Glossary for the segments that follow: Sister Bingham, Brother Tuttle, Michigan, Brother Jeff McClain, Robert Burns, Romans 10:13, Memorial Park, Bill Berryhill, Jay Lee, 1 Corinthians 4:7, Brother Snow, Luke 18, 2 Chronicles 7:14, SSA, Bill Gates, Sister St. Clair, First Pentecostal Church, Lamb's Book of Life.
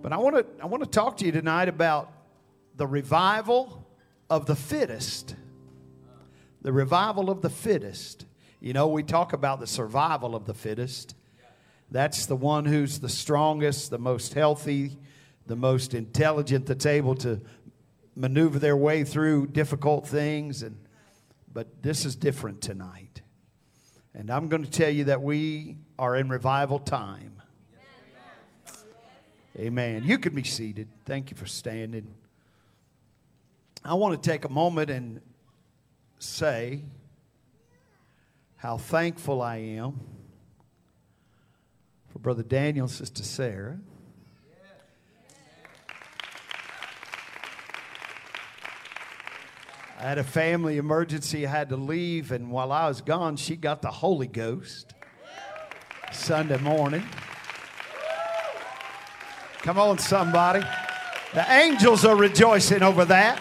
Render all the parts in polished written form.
But I want to talk to you tonight about the revival of the fittest. The revival of the fittest. You know, we talk about the survival of the fittest. That's the one who's the strongest, the most healthy, the most intelligent, that's able to maneuver their way through difficult things. But this is different tonight. And I'm going to tell you that we are in revival time. Amen. You can be seated. Thank you for standing. I want to take a moment and say how thankful I am for Brother Daniel and Sister Sarah. I had a family emergency. I had to leave, and while I was gone, she got the Holy Ghost Sunday morning. Come on, somebody. The angels are rejoicing over that.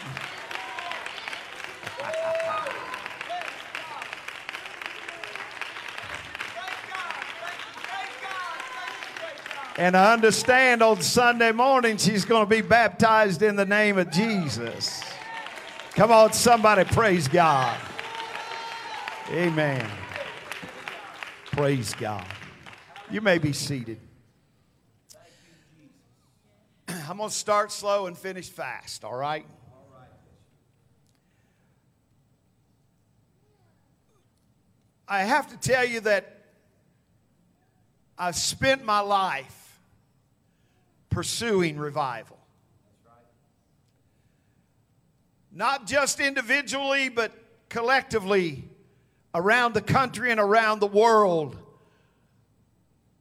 And I understand on Sunday morning she's going to be baptized in the name of Jesus. Come on, somebody, praise God. Amen. Praise God. You may be seated. I'm going to start slow and finish fast, all right? I have to tell you that I've spent my life pursuing revival. Not just individually, but collectively around the country and around the world.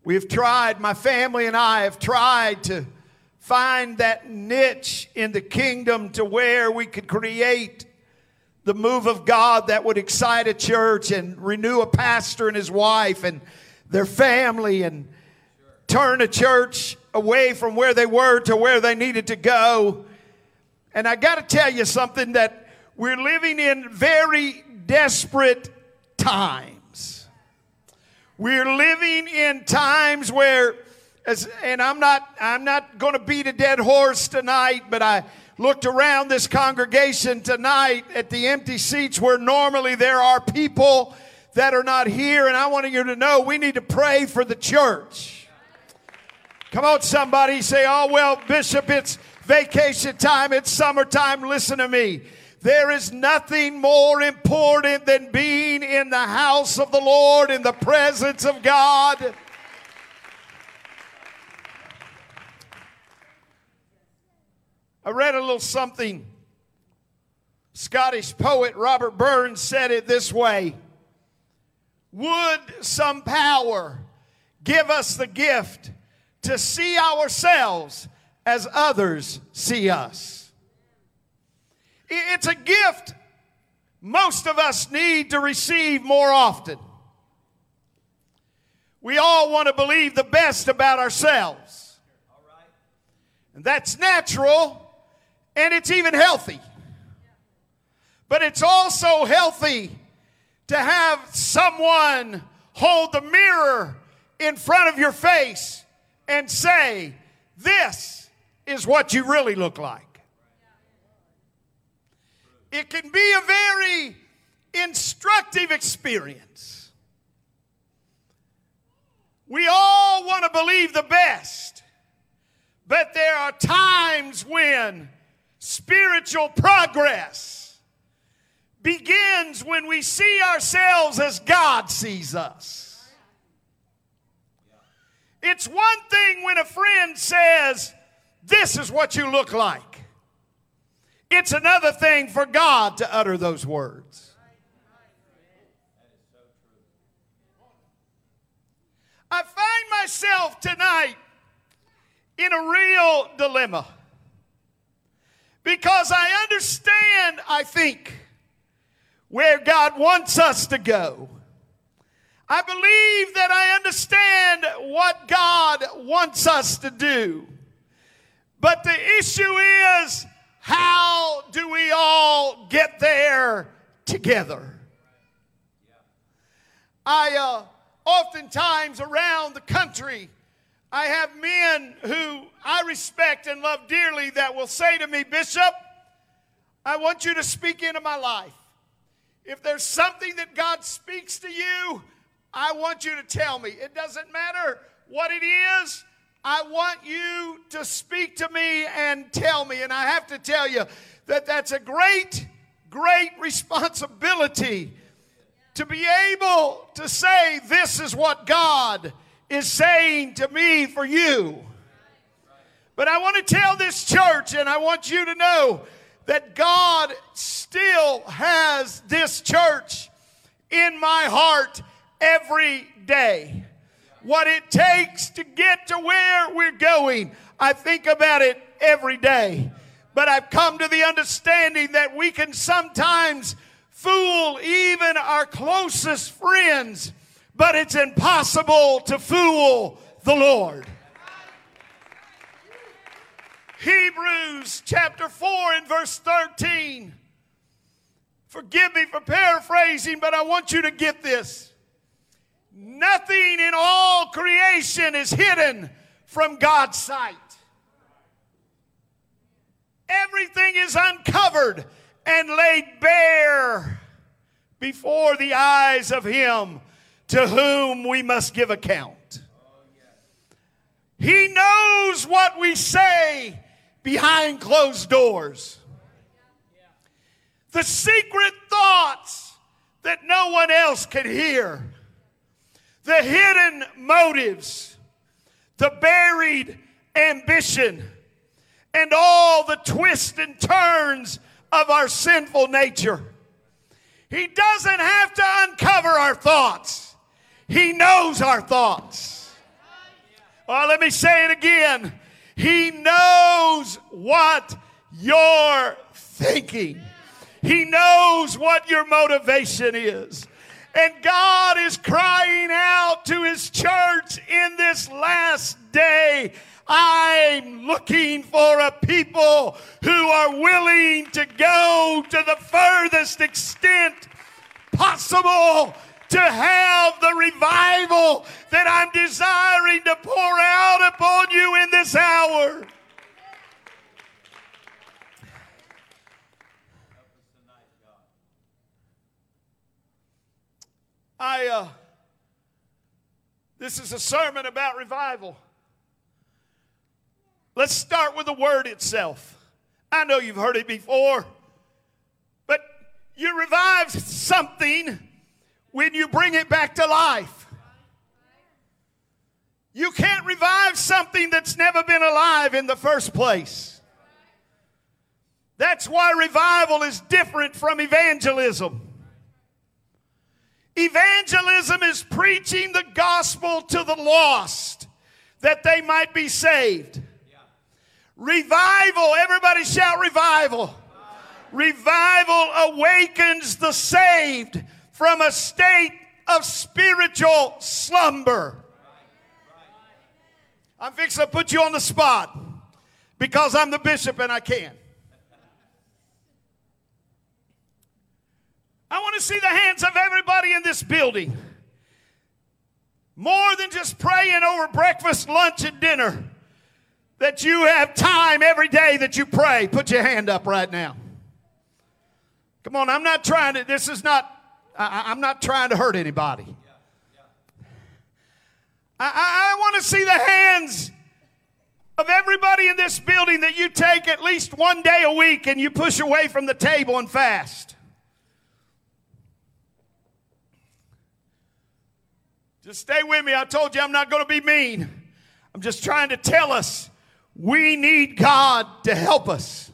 We have tried, my family and I have tried to find that niche in the kingdom to where we could create the move of God that would excite a church and renew a pastor and his wife and their family and turn a church away from where they were to where they needed to go. And I got to tell you something, that we're living in very desperate times. We're living in times where, and I'm not going to beat a dead horse tonight, but I looked around this congregation tonight at the empty seats where normally there are people that are not here, and I want you to know we need to pray for the church. Come on, somebody, say, "Oh, well, Bishop, it's vacation time, it's summertime." Listen to me. There is nothing more important than being in the house of the Lord, in the presence of God. I read a little something. Scottish poet Robert Burns said it this way: "Would some power give us the gift to see ourselves as others see us?" It's a gift most of us need to receive more often. We all want to believe the best about ourselves. And that's natural, and it's even healthy. But it's also healthy to have someone hold the mirror in front of your face and say, "This is what you really look like." It can be a very instructive experience. We all want to believe the best, but there are times when spiritual progress begins when we see ourselves as God sees us. It's one thing when a friend says, "This is what you look like." It's another thing for God to utter those words. I find myself tonight in a real dilemma, because I understand, I think, where God wants us to go. I believe that I understand what God wants us to do. But the issue is, how do we all get there together? I oftentimes around the country, I have men who I respect and love dearly that will say to me, Bishop, I want you to speak into my life. If there's something that God speaks to you, I want you to tell me. It doesn't matter what it is. I want you to speak to me and tell me. And I have to tell you that that's a great, great responsibility to be able to say, this is what God is saying to me for you. But I want to tell this church, and I want you to know that God still has this church in my heart every day. What it takes to get to where we're going, I think about it every day. But I've come to the understanding that we can sometimes fool even our closest friends, but it's impossible to fool the Lord. Hebrews chapter 4 and verse 13. Forgive me for paraphrasing, but I want you to get this. Nothing in all creation is hidden from God's sight. Everything is uncovered and laid bare before the eyes of Him to whom we must give account. He knows what we say behind closed doors. The secret thoughts that no one else can hear. The hidden motives, the buried ambition, and all the twists and turns of our sinful nature. He doesn't have to uncover our thoughts. He knows our thoughts. Oh, let me say it again. He knows what you're thinking. He knows what your motivation is. And God is crying out to His church in this last day, I'm looking for a people who are willing to go to the furthest extent possible to have the revival that I'm desiring to pour out upon you in this hour. This is a sermon about revival. Let's start with the word itself. I know you've heard it before, but you revive something when you bring it back to life. You can't revive something that's never been alive in the first place. That's why revival is different from evangelism. Evangelism is preaching the gospel to the lost that they might be saved. Yeah. Revival, everybody shout revival. Revival awakens the saved from a state of spiritual slumber. I'm fixing to put you on the spot because I'm the bishop and I can. I want to see the hands of everybody in this building. More than just praying over breakfast, lunch, and dinner. That you have time every day that you pray. Put your hand up right now. Come on, I'm not trying to hurt anybody. I want to see the hands of everybody in this building that you take at least one day a week and you push away from the table and fast. Just stay with me. I told you I'm not going to be mean. I'm just trying to tell us we need God to help us.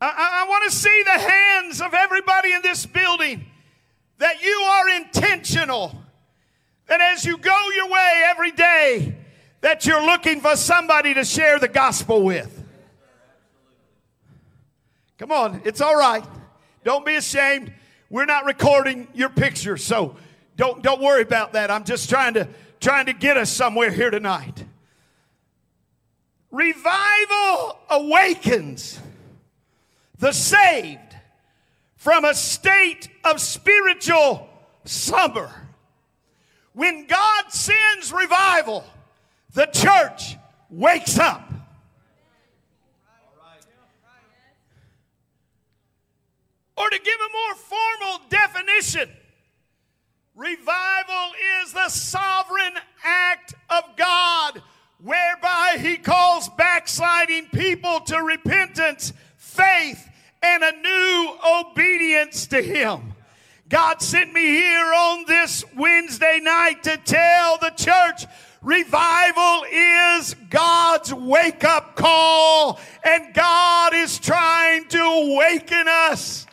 I want to see the hands of everybody in this building that you are intentional. That as you go your way every day, that you're looking for somebody to share the gospel with. Come on, it's all right. Don't be ashamed. We're not recording your picture, so don't worry about that. I'm just trying to get us somewhere here tonight. Revival awakens the saved from a state of spiritual slumber. When God sends revival, the church wakes up. Or to give a more formal definition, revival is the sovereign act of God whereby he calls backsliding people to repentance, faith, and a new obedience to him. God sent me here on this Wednesday night to tell the church revival is God's wake-up call, and God is trying to awaken us.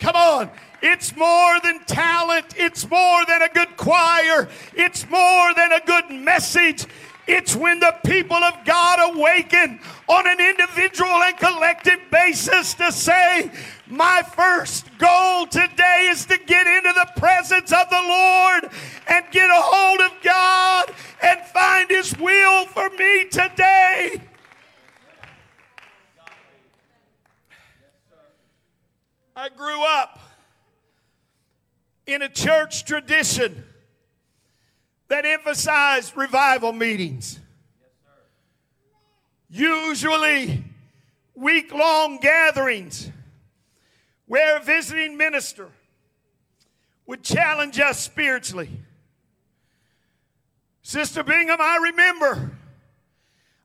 Come on. It's more than talent. It's more than a good choir. It's more than a good message. It's when the people of God awaken on an individual and collective basis to say, my first goal today is to get into the presence of the Lord and get a hold of God and find his will for me today. I grew up in a church tradition that emphasized revival meetings. Usually week-long gatherings where a visiting minister would challenge us spiritually. Sister Bingham,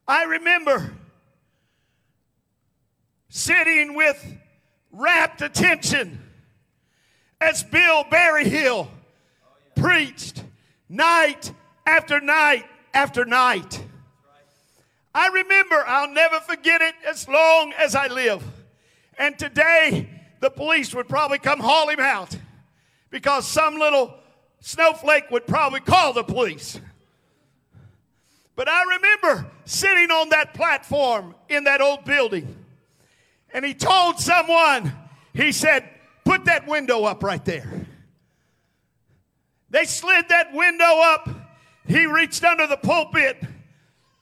I remember sitting with rapt attention as Bill Berryhill preached night after night after night. I remember, I'll never forget it as long as I live. And today, the police would probably come haul him out because some little snowflake would probably call the police. But I remember sitting on that platform in that old building, and he told someone, he said, put that window up right there. They slid that window up. He reached under the pulpit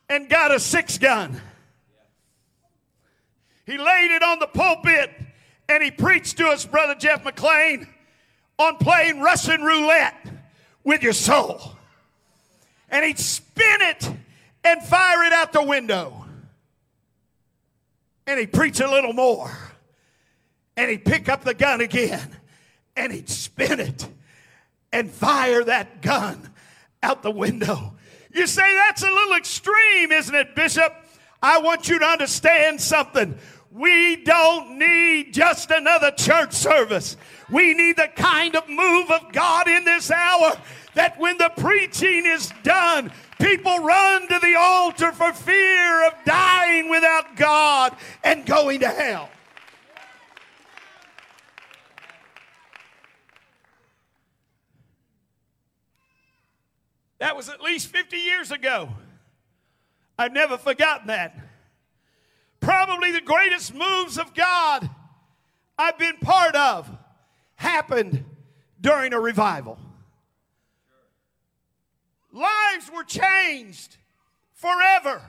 and got a 6-gun. He laid it on the pulpit and he preached to us, Brother Jeff McClain, on playing Russian roulette with your soul. And he'd spin it and fire it out the window. And he'd preach a little more. And he'd pick up the gun again and he'd spin it and fire that gun out the window. You say, that's a little extreme, isn't it, Bishop? I want you to understand something. We don't need just another church service. We need the kind of move of God in this hour that when the preaching is done, people run to the altar for fear of dying without God and going to hell. That was at least 50 years ago. I've never forgotten that. Probably the greatest moves of God I've been part of happened during a revival. Lives were changed forever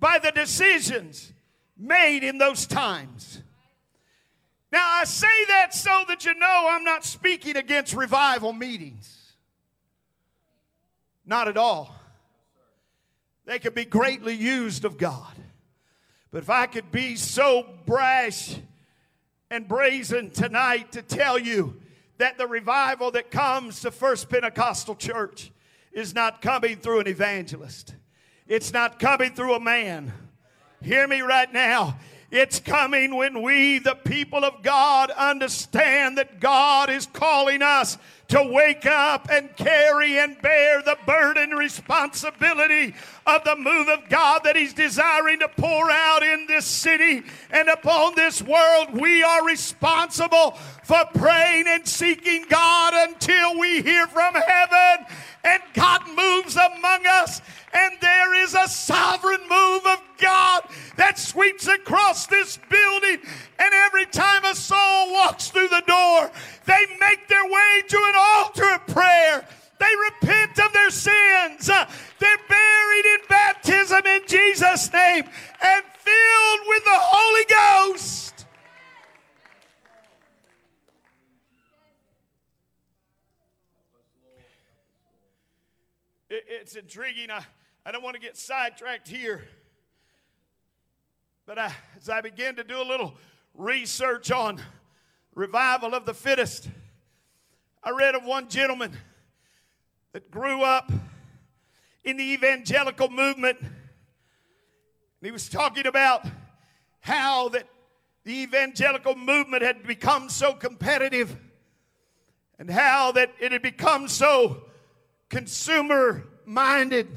by the decisions made in those times. Now, I say that so that you know I'm not speaking against revival meetings. Not at all. They could be greatly used of God. But if I could be so brash and brazen tonight to tell you that the revival that comes to First Pentecostal Church is not coming through an evangelist. It's not coming through a man. Hear me right now. It's coming when we, the people of God, understand that God is calling us to wake up and carry and bear the burden responsibility of the move of God that he's desiring to pour out in this city and upon this world. We are responsible for praying and seeking God until we hear from heaven and God moves among us. And there is a sovereign move of God that sweeps across this building. And every time a soul walks through the door, they make their way to an altar of prayer. They repent of their sins. They're buried in baptism in Jesus' name and filled with the Holy Ghost. it's intriguing. I don't want to get sidetracked here. But as I began to do a little research on revival of the fittest, I read of one gentleman that grew up in the evangelical movement. And he was talking about how that the evangelical movement had become so competitive and how that it had become so consumer-minded.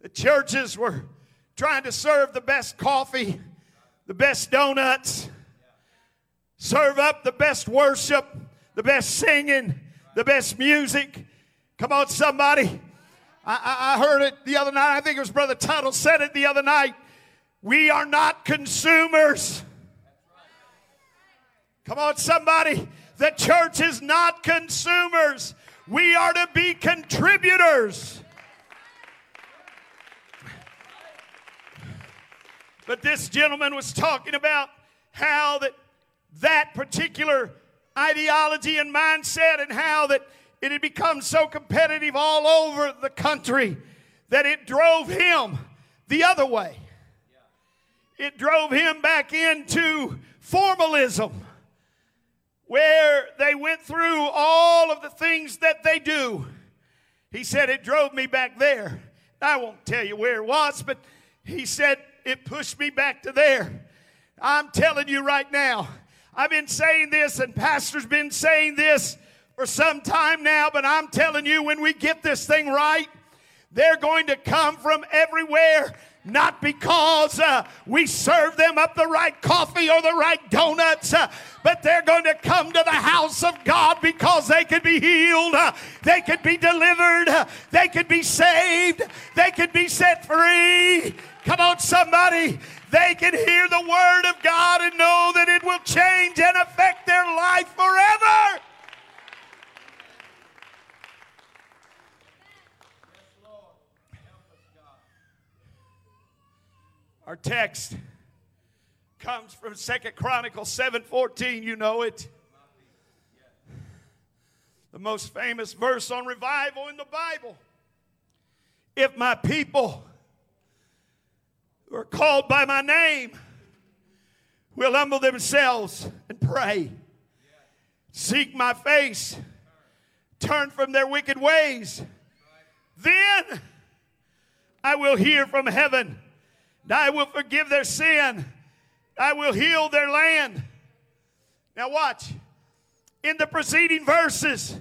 The churches were trying to serve the best coffee, the best donuts, serve up the best worship, the best singing, the best music. Come on, somebody. I heard it the other night. I think it was Brother Tuttle said it the other night. We are not consumers. Come on, somebody. The church is not consumers. We are to be contributors. But this gentleman was talking about how that particular ideology and mindset and how that it had become so competitive all over the country that it drove him the other way. It drove him back into formalism, where they went through all of the things that they do. He said, it drove me back there. I won't tell you where it was, but he said, it pushed me back to there. I'm telling you right now, I've been saying this, and pastor's been saying this for some time now, but I'm telling you, when we get this thing right, they're going to come from everywhere, not because we serve them up the right coffee or the right donuts, but they're going to come to the house of God because they could be healed, they could be delivered, they could be saved, they could be set free. Come on, somebody. They can hear the word of God and know that it will change and affect their life forever. Yes, Lord. Help us, God. Our text comes from 2 Chronicles 7:14. You know it. The most famous verse on revival in the Bible. If my people who are called by my name will humble themselves and pray, seek my face, turn from their wicked ways, then I will hear from heaven, and I will forgive their sin, I will heal their land. Now watch. In the preceding verses,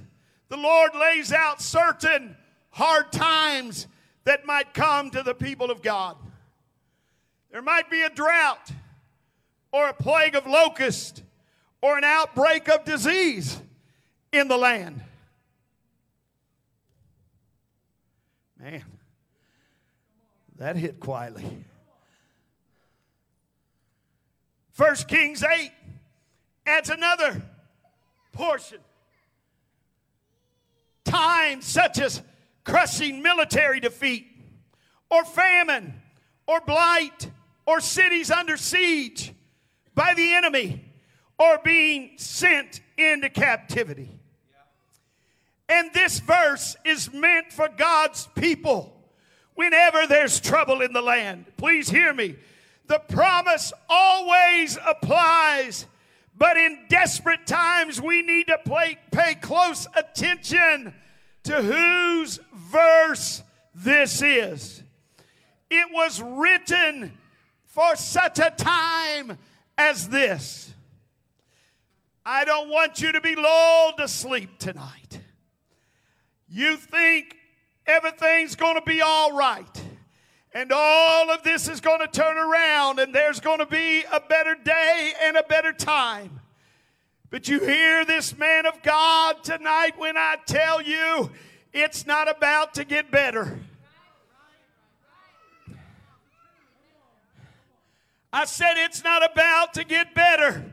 the Lord lays out certain hard times that might come to the people of God. There might be a drought or a plague of locusts or an outbreak of disease in the land. Man, that hit quietly. 1 Kings 8 adds another portion. Times such as crushing military defeat or famine or blight, or cities under siege by the enemy, or being sent into captivity. And this verse is meant for God's people whenever there's trouble in the land. Please hear me. The promise always applies, but in desperate times we need to pay close attention to whose verse this is. It was written for such a time as this. I don't want you to be lulled to sleep tonight. You think everything's going to be all right, and all of this is going to turn around, and there's going to be a better day and a better time. But you hear this man of God tonight when I tell you it's not about to get better. I said it's not about to get better.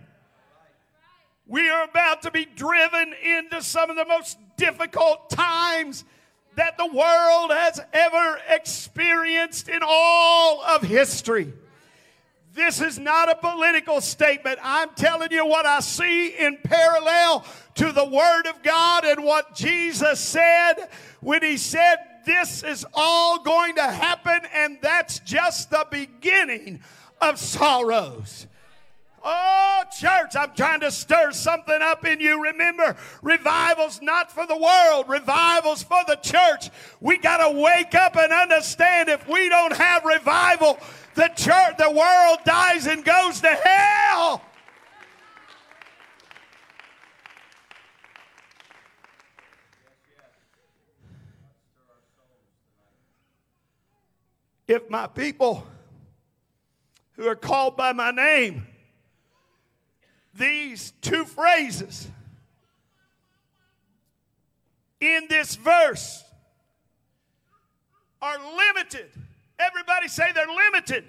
We are about to be driven into some of the most difficult times that the world has ever experienced in all of history. This is not a political statement. I'm telling you what I see in parallel to the Word of God and what Jesus said when he said, this is all going to happen, and that's just the beginning of sorrows. Oh, church, I'm trying to stir something up in you. Remember, revival's not for the world. Revival's for the church. We got to wake up and understand if we don't have revival, the church, the world dies and goes to hell. If my people who are called by my name, these two phrases in this verse are limited. Everybody say they're limited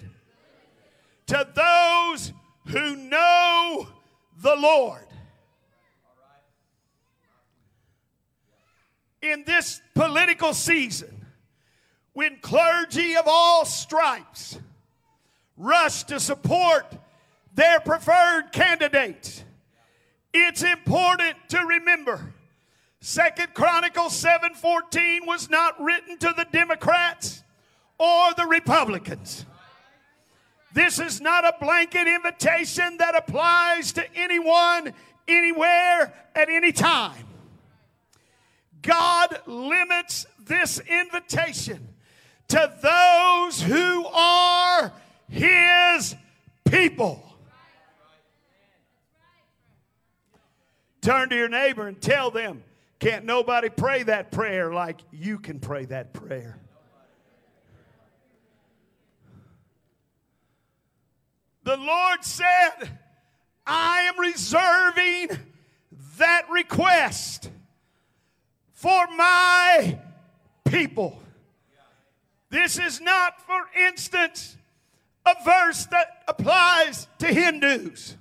to those who know the Lord. In this political season, when clergy of all stripes rush to support their preferred candidates, it's important to remember 2 Chronicles 7:14 was not written to the Democrats or the Republicans. This is not a blanket invitation that applies to anyone, anywhere, at any time. God limits this invitation to those who are His people. Turn to your neighbor and tell them, can't nobody pray that prayer like you can pray that prayer. The Lord said, I am reserving that request for my people. This is not, for instance, a verse that applies to Hindus.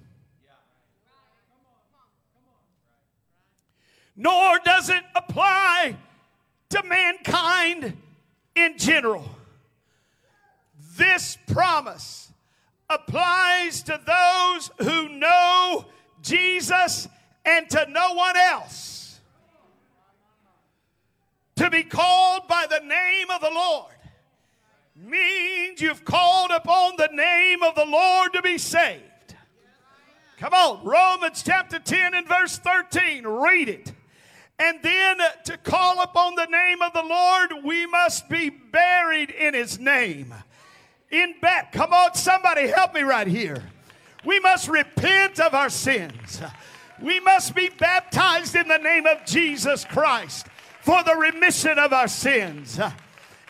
Nor does it apply to mankind in general. This promise applies to those who know Jesus and to no one else. To be called by the name of the Lord means you've called upon the name of the Lord to be saved. Come on, Romans chapter 10 and verse 13, read it. And then to call upon the name of the Lord, we must be buried in His name. In back, come on, somebody help me right here. We must repent of our sins. We must be baptized in the name of Jesus Christ for the remission of our sins.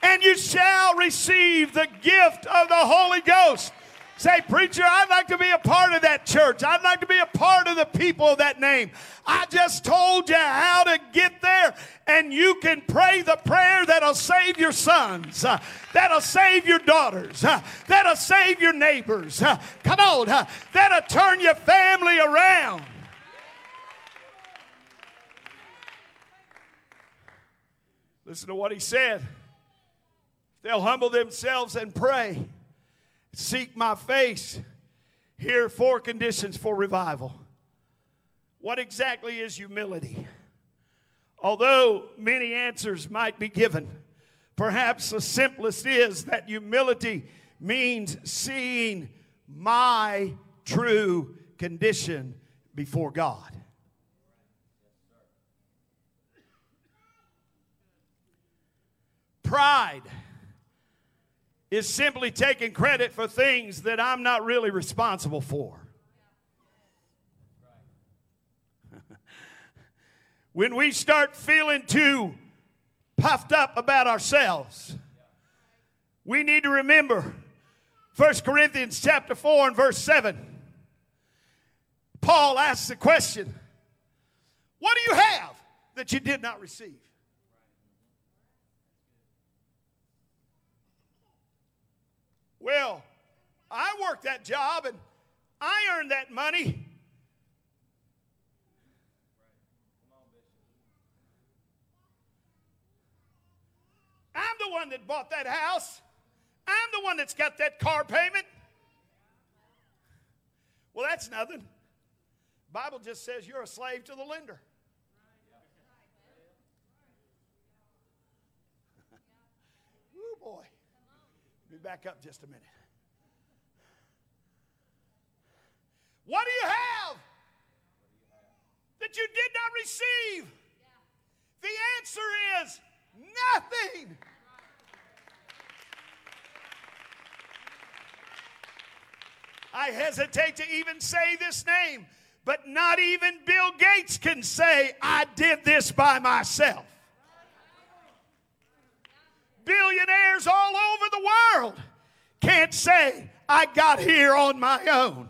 And you shall receive the gift of the Holy Ghost. Say, preacher, I'd like to be a part of that church. I'd like to be a part of the people of that name. I just told you how to get there, and you can pray the prayer that'll save your sons, that'll save your daughters, that'll save your neighbors. Come on, that'll turn your family around. Listen to what He said. They'll humble themselves and pray. Seek my face. Here are four conditions for revival. What exactly is humility? Although many answers might be given, perhaps the simplest is that humility means seeing my true condition before God. Pride is simply taking credit for things that I'm not really responsible for. When we start feeling too puffed up about ourselves, we need to remember 1 Corinthians chapter 4 and verse 7. Paul asks the question, what do you have that you did not receive? Well, I worked that job and I earned that money. I'm the one that bought that house. I'm the one that's got that car payment. Well, that's nothing. The Bible just says you're a slave to the lender. boy. Let me back up just a minute. What do you have that you did not receive? The answer is nothing. I hesitate to even say this name, but not even Bill Gates can say, I did this by myself. Billionaires all over the world can't say, I got here on my own.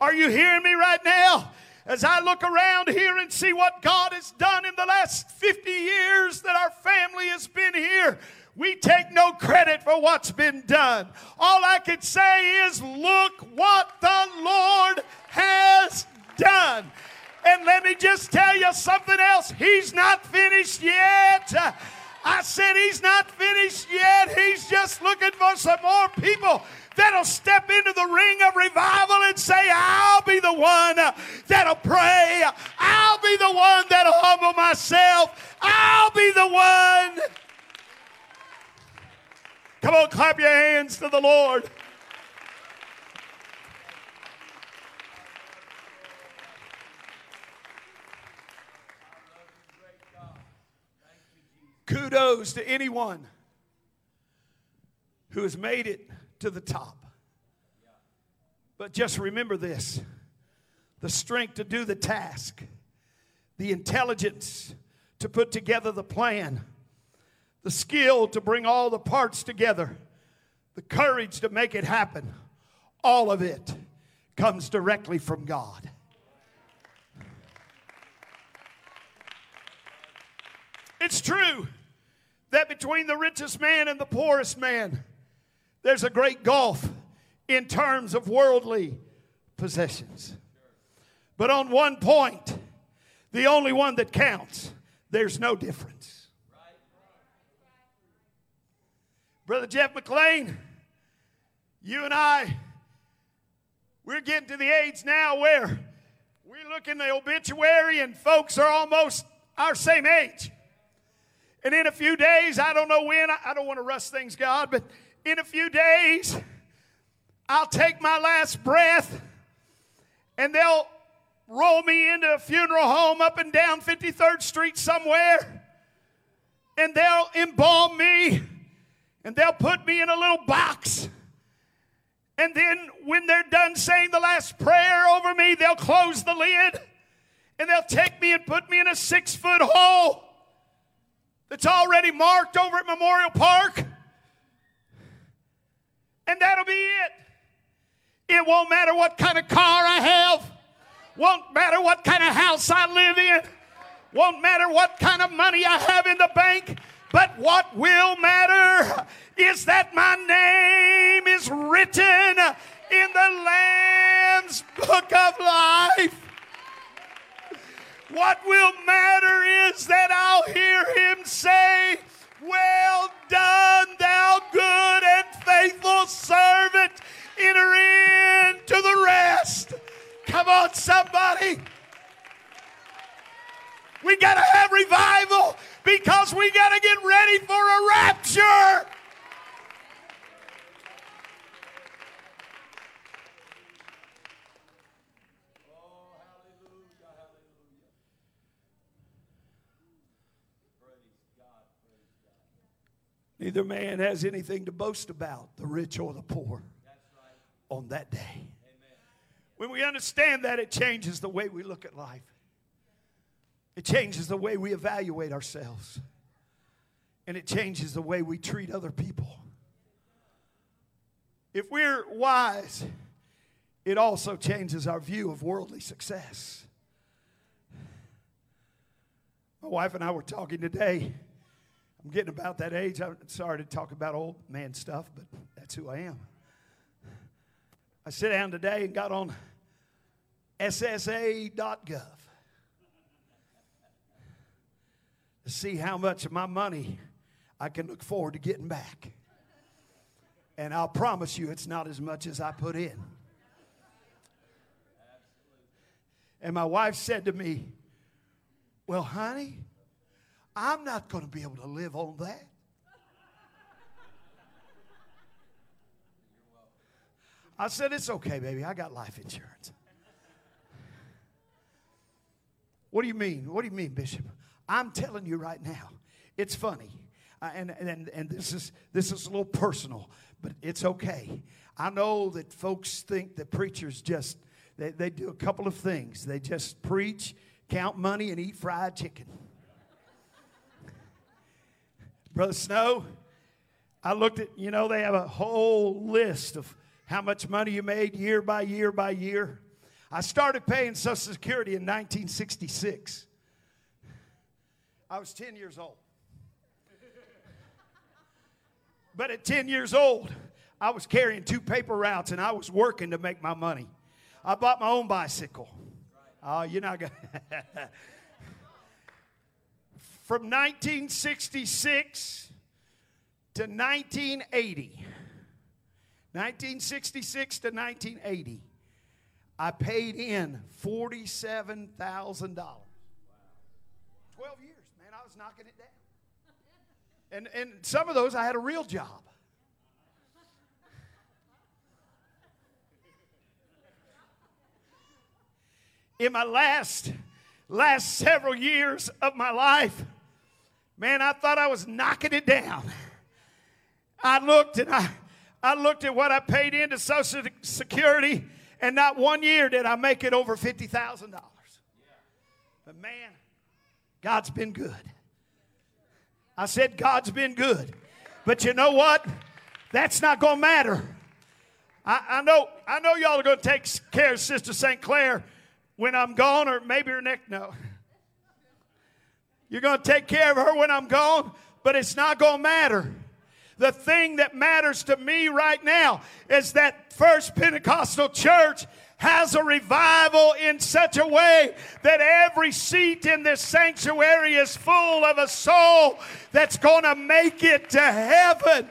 Are you hearing me right now? As I look around here and see what God has done in the last 50 years that our family has been here, we take no credit for what's been done. All I can say is, look what the Lord has done. And let me just tell you something else. He's not finished yet. I said he's not finished yet. He's just looking for some more people that'll step into the ring of revival and say, I'll be the one that'll pray. I'll be the one that'll humble myself. I'll be the one. Come on, clap your hands to the Lord. Kudos to anyone who has made it to the top. But just remember this: the strength to do the task, the intelligence to put together the plan, the skill to bring all the parts together, the courage to make it happen, all of it comes directly from God. It's true that between the richest man and the poorest man, there's a great gulf in terms of worldly possessions. But on one point, the only one that counts, there's no difference. Brother Jeff McClain, you and I, we're getting to the age now where we look in the obituary and folks are almost our same age. And in a few days, I don't know when, I don't want to rush things, God, but in a few days, I'll take my last breath and they'll roll me into a funeral home up and down 53rd Street somewhere, and they'll embalm me and they'll put me in a little box. And then when they're done saying the last prayer over me, they'll close the lid and they'll take me and put me in a 6-foot hole that's already marked over at Memorial Park. And that'll be it. It won't matter what kind of car I have. Won't matter what kind of house I live in. Won't matter what kind of money I have in the bank. But what will matter is that my name is written in the Lamb's Book of Life. What will matter is that I'll hear him say, well done, thou good and faithful servant. Enter into the rest. Come on, somebody. We got to have revival because we got to get ready for a rapture. Neither man has anything to boast about, the rich or the poor, on that day. Amen. When we understand that, it changes the way we look at life. It changes the way we evaluate ourselves. And it changes the way we treat other people. If we're wise, it also changes our view of worldly success. My wife and I were talking today. I'm getting about that age. I'm sorry to talk about old man stuff, but that's who I am. I sit down today and got on SSA.gov to see how much of my money I can look forward to getting back. And I'll promise you it's not as much as I put in. And my wife said to me, well, honey, I'm not going to be able to live on that. I said, it's okay, baby. I got life insurance. What do you mean? What do you mean, Bishop? I'm telling you right now. It's funny. And this is a little personal, but it's okay. I know that folks think that preachers just, they do a couple of things. They just preach, count money, and eat fried chicken. Brother Snow, I looked at, you know, they have a whole list of how much money you made year by year by year. I started paying Social Security in 1966. I was 10 years old. But at 10 years old, I was carrying 2 paper routes, and I was working to make my money. I bought my own bicycle. Oh, you're not going to. From 1966 to 1980, 1966 to 1980, I paid in $47,000. 12 years, man, I was knocking it down. And some of those, I had a real job. In my last several years of my life, man, I thought I was knocking it down. I looked at what I paid into Social Security, and not one year did I make it over $50,000. But man, God's been good. I said, God's been good. But you know what? That's not going to matter. I know y'all are going to take care of Sister St. Clair when I'm gone, or maybe her neck. No. You're going to take care of her when I'm gone, but it's not going to matter. The thing that matters to me right now is that First Pentecostal Church has a revival in such a way that every seat in this sanctuary is full of a soul that's going to make it to heaven.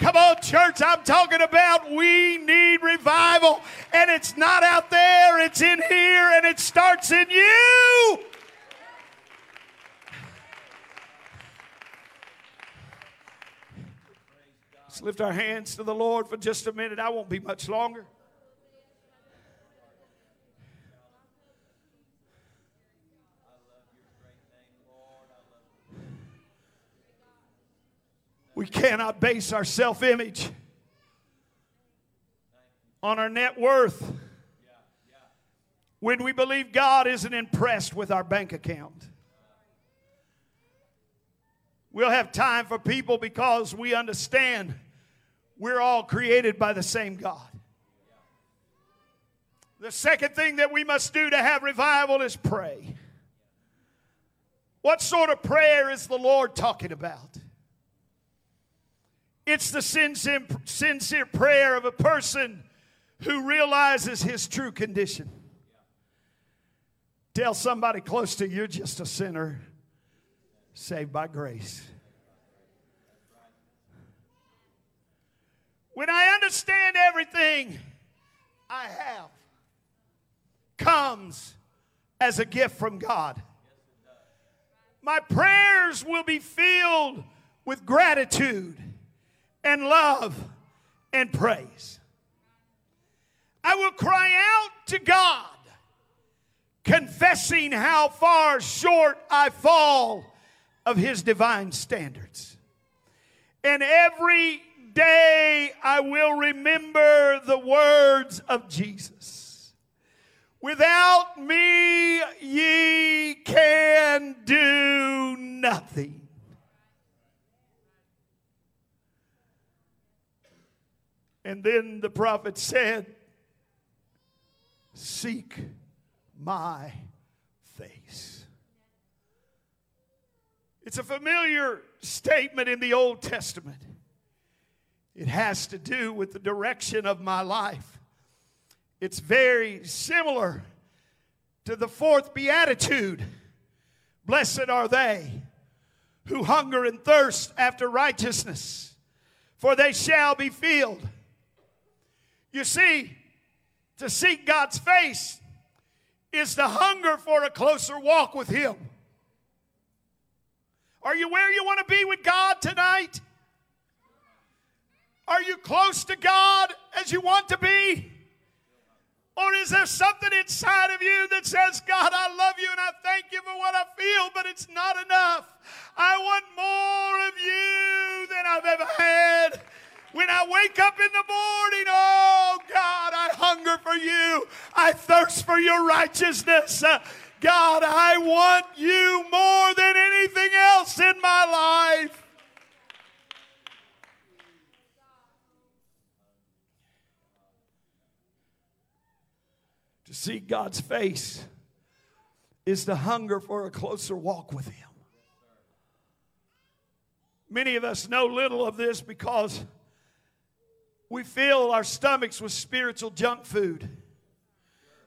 Come on, church, I'm talking about we need revival, and it's not out there, it's in here, and it starts in you. Let's lift our hands to the Lord for just a minute. I won't be much longer. We cannot base our self-image on our net worth. When we believe God isn't impressed with our bank account, we'll have time for people because we understand we're all created by the same God. The second thing that we must do to have revival is pray. What sort of prayer is the Lord talking about? It's the sincere prayer of a person who realizes his true condition. Tell somebody close to you, you're just a sinner saved by grace. When I understand everything I have comes as a gift from God, my prayers will be filled with gratitude and love and praise. I will cry out to God, confessing how far short I fall of His divine standards. And every day I will remember the words of Jesus. Without me ye can do nothing. And then the prophet said, seek my face. It's a familiar statement in the Old Testament. It has to do with the direction of my life. It's very similar to the fourth beatitude. Blessed are they who hunger and thirst after righteousness, for they shall be filled. You see, to seek God's face is to hunger for a closer walk with Him. Are you where you want to be with God tonight? Are you close to God as you want to be? Is there something inside of you that says, God, I love you and I thank you for what I feel, but it's not enough. I want more of you than I've ever had. When I wake up in the morning, oh, God, I hunger for you. I thirst for your righteousness. God, I want you more than anything else in my life. To see God's face is to hunger for a closer walk with Him. Many of us know little of this because we fill our stomachs with spiritual junk food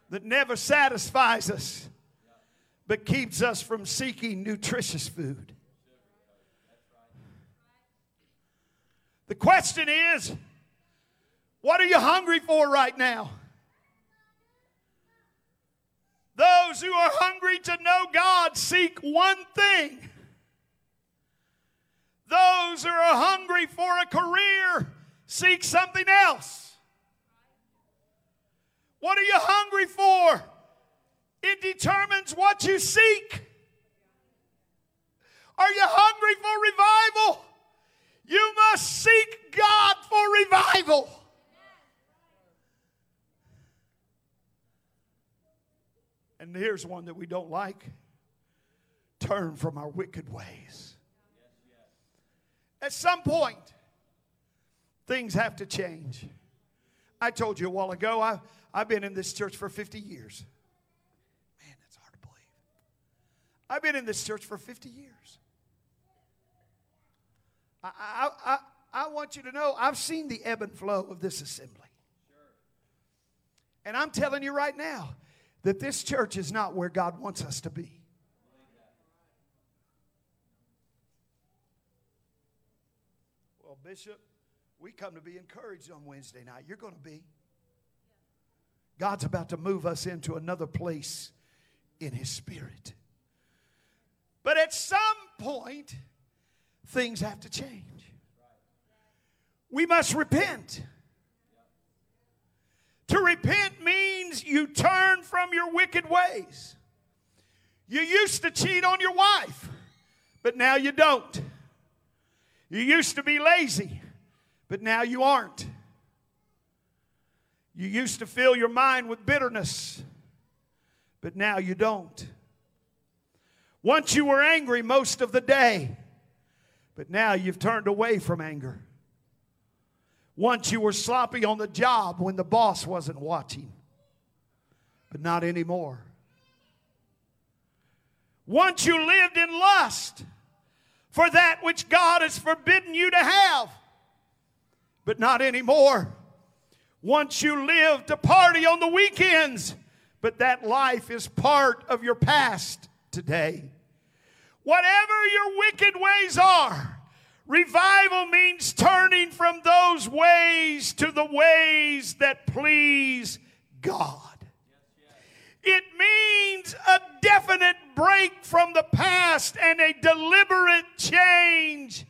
that never satisfies us but keeps us from seeking nutritious food. The question is, what are you hungry for right now? Those who are hungry to know God seek one thing. Those who are hungry for a career seek something else. What are you hungry for? It determines what you seek. Are you hungry for revival? You must seek God for revival. And here's one that we don't like. Turn from our wicked ways. At some point, things have to change. I told you a while ago, I've been in this church for 50 years. Man, that's hard to believe. I've been in this church for 50 years. I want you to know, I've seen the ebb and flow of this assembly. And I'm telling you right now, that this church is not where God wants us to be. Well, Bishop, we come to be encouraged on Wednesday night. You're going to be. God's about to move us into another place in His Spirit. But at some point, things have to change. We must repent. To repent means you turn from your wicked ways. You used to cheat on your wife, but now you don't. You used to be lazy, but now you aren't. You used to fill your mind with bitterness, but now you don't. Once you were angry most of the day, but now you've turned away from anger. Once you were sloppy on the job when the boss wasn't watching, but not anymore. Once you lived in lust for that which God has forbidden you to have, but not anymore. Once you lived to party on the weekends, but that life is part of your past today. Whatever your wicked ways are, revival means turning from those ways to the ways that please God. It means a definite break from the past and a deliberate change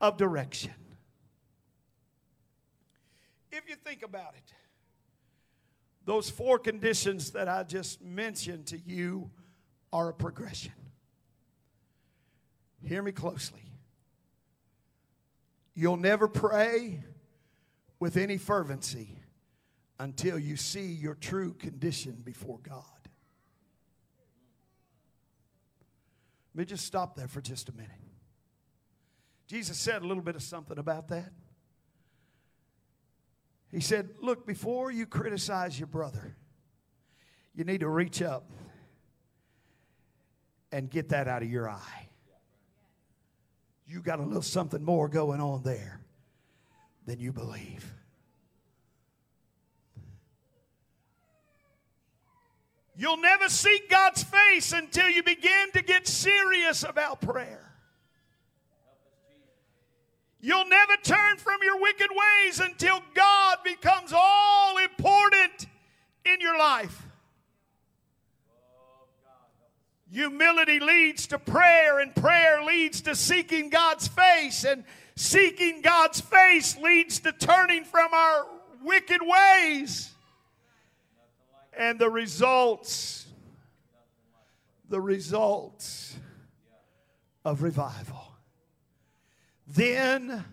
of direction. If you think about it, those four conditions that I just mentioned to you are a progression. Hear me closely. You'll never pray with any fervency until you see your true condition before God. Let me just stop there for just a minute. Jesus said a little bit of something about that. He said, look, before you criticize your brother, you need to reach up and get that out of your eye. You got a little something more going on there than you believe. You'll never seek God's face until you begin to get serious about prayer. You'll never turn from your wicked ways until God becomes all important in your life. Humility leads to prayer, and prayer leads to seeking God's face, and seeking God's face leads to turning from our wicked ways. And the results of revival. Then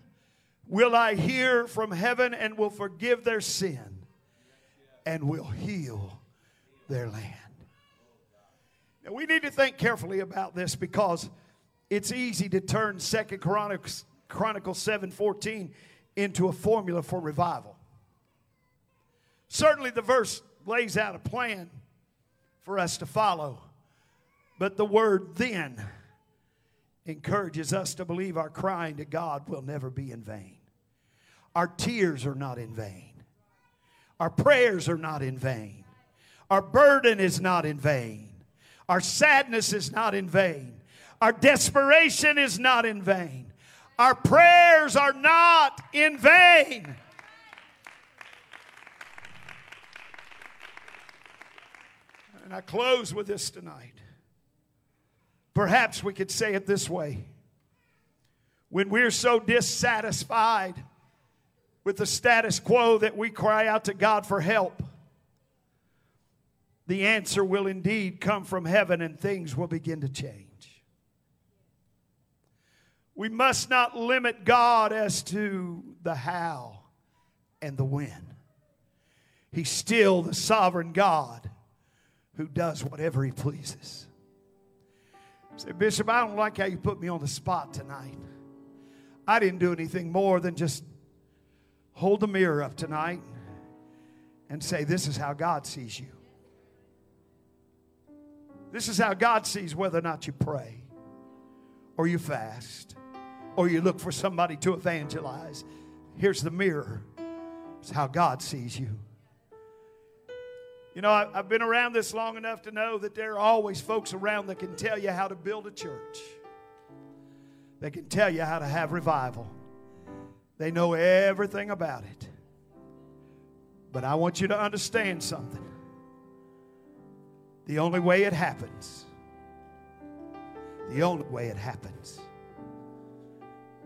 will I hear from heaven and will forgive their sin and will heal their land. Now we need to think carefully about this, because it's easy to turn 2 Chronicles 7:14 into a formula for revival. Certainly the verse lays out a plan for us to follow, but the word "then" encourages us to believe our crying to God will never be in vain. Our tears are not in vain. Our prayers are not in vain. Our burden is not in vain. Our sadness is not in vain. Our desperation is not in vain. Our prayers are not in vain. And I close with this tonight. Perhaps we could say it this way. When we're so dissatisfied with the status quo that we cry out to God for help, the answer will indeed come from heaven and things will begin to change. We must not limit God as to the how and the when. He's still the sovereign God who does whatever He pleases. Say, Bishop, I don't like how you put me on the spot tonight. I didn't do anything more than just hold the mirror up tonight and say, this is how God sees you. This is how God sees whether or not you pray or you fast or you look for somebody to evangelize. Here's the mirror. It's how God sees you. You know, I've been around this long enough to know that there are always folks around that can tell you how to build a church. They can tell you how to have revival. They know everything about it. But I want you to understand something. The only way it happens,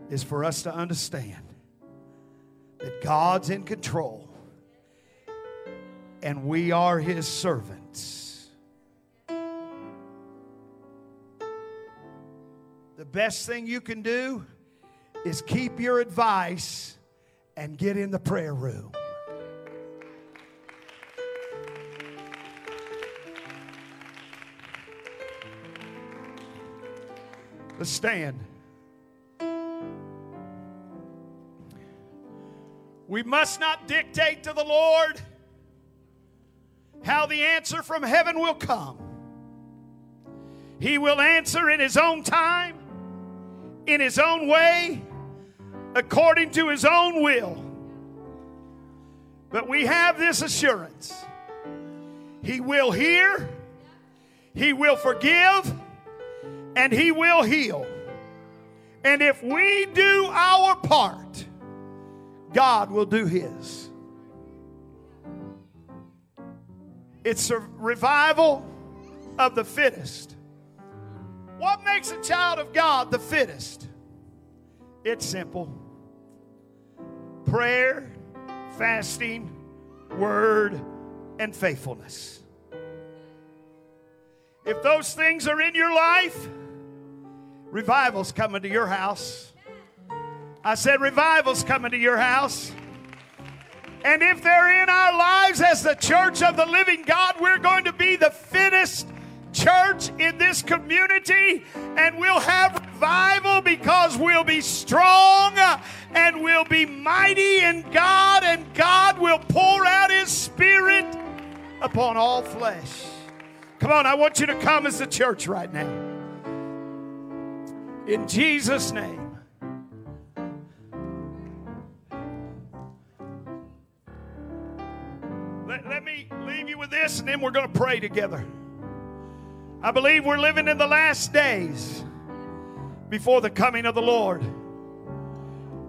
is for us to understand that God's in control. And we are His servants. The best thing you can do is keep your advice and get in the prayer room. Let's stand. We must not dictate to the Lord how the answer from heaven will come. He will answer in His own time, in His own way, according to His own will. But we have this assurance. He will hear, He will forgive, and He will heal. And if we do our part, God will do His. It's a revival of the fittest. What makes a child of God the fittest? It's simple. Prayer, fasting, word, and faithfulness. If those things are in your life, revival's coming to your house. I said revival's coming to your house. And if they're in our lives as the church of the living God, we're going to be the fittest church in this community. And we'll have revival because we'll be strong and we'll be mighty in God. And God will pour out His Spirit upon all flesh. Come on, I want you to come as the church right now. In Jesus' name. Let me leave you with this, and then we're going to pray together. I believe we're living in the last days before the coming of the Lord.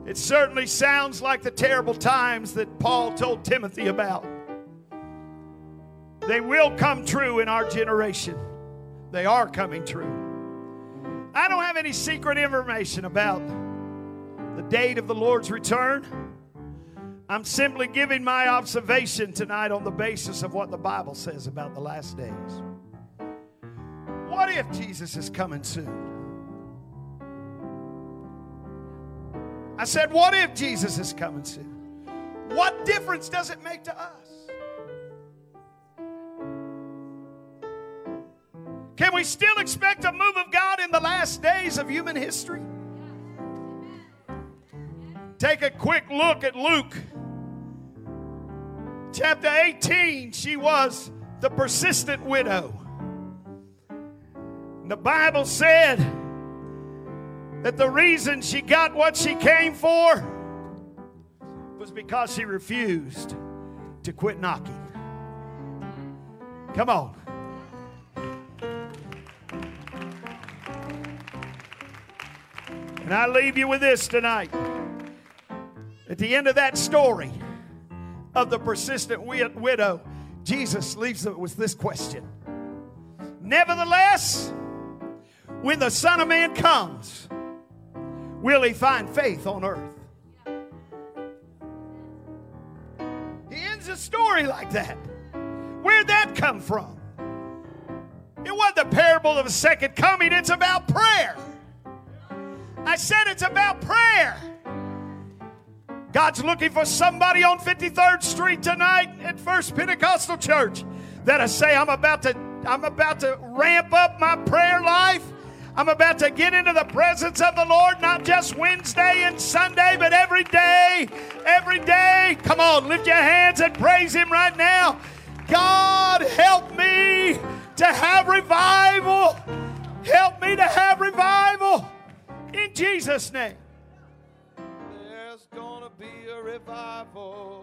It certainly sounds like the terrible times that Paul told Timothy about. They will come true in our generation. They are coming true. I don't have any secret information about the date of the Lord's return. I'm simply giving my observation tonight on the basis of what the Bible says about the last days. What if Jesus is coming soon? I said, what if Jesus is coming soon? What difference does it make to us? Can we still expect a move of God in the last days of human history? Take a quick look at Luke. Chapter 18, she was the persistent widow. The Bible said that the reason she got what she came for was because she refused to quit knocking. Come on. And I leave you with this tonight. At the end of that story of the persistent widow, Jesus leaves it with this question. Nevertheless, when the Son of Man comes, will he find faith on earth? He ends a story like that. Where'd that come from? It wasn't the parable of the second coming. It's about prayer. I said it's about prayer. God's looking for somebody on 53rd Street tonight at First Pentecostal Church that'll say, I'm about to ramp up my prayer life. I'm about to get into the presence of the Lord, not just Wednesday and Sunday, but every day, every day. Come on, lift your hands and praise Him right now. God, help me to have revival. Help me to have revival in Jesus' name. Gonna be a revival.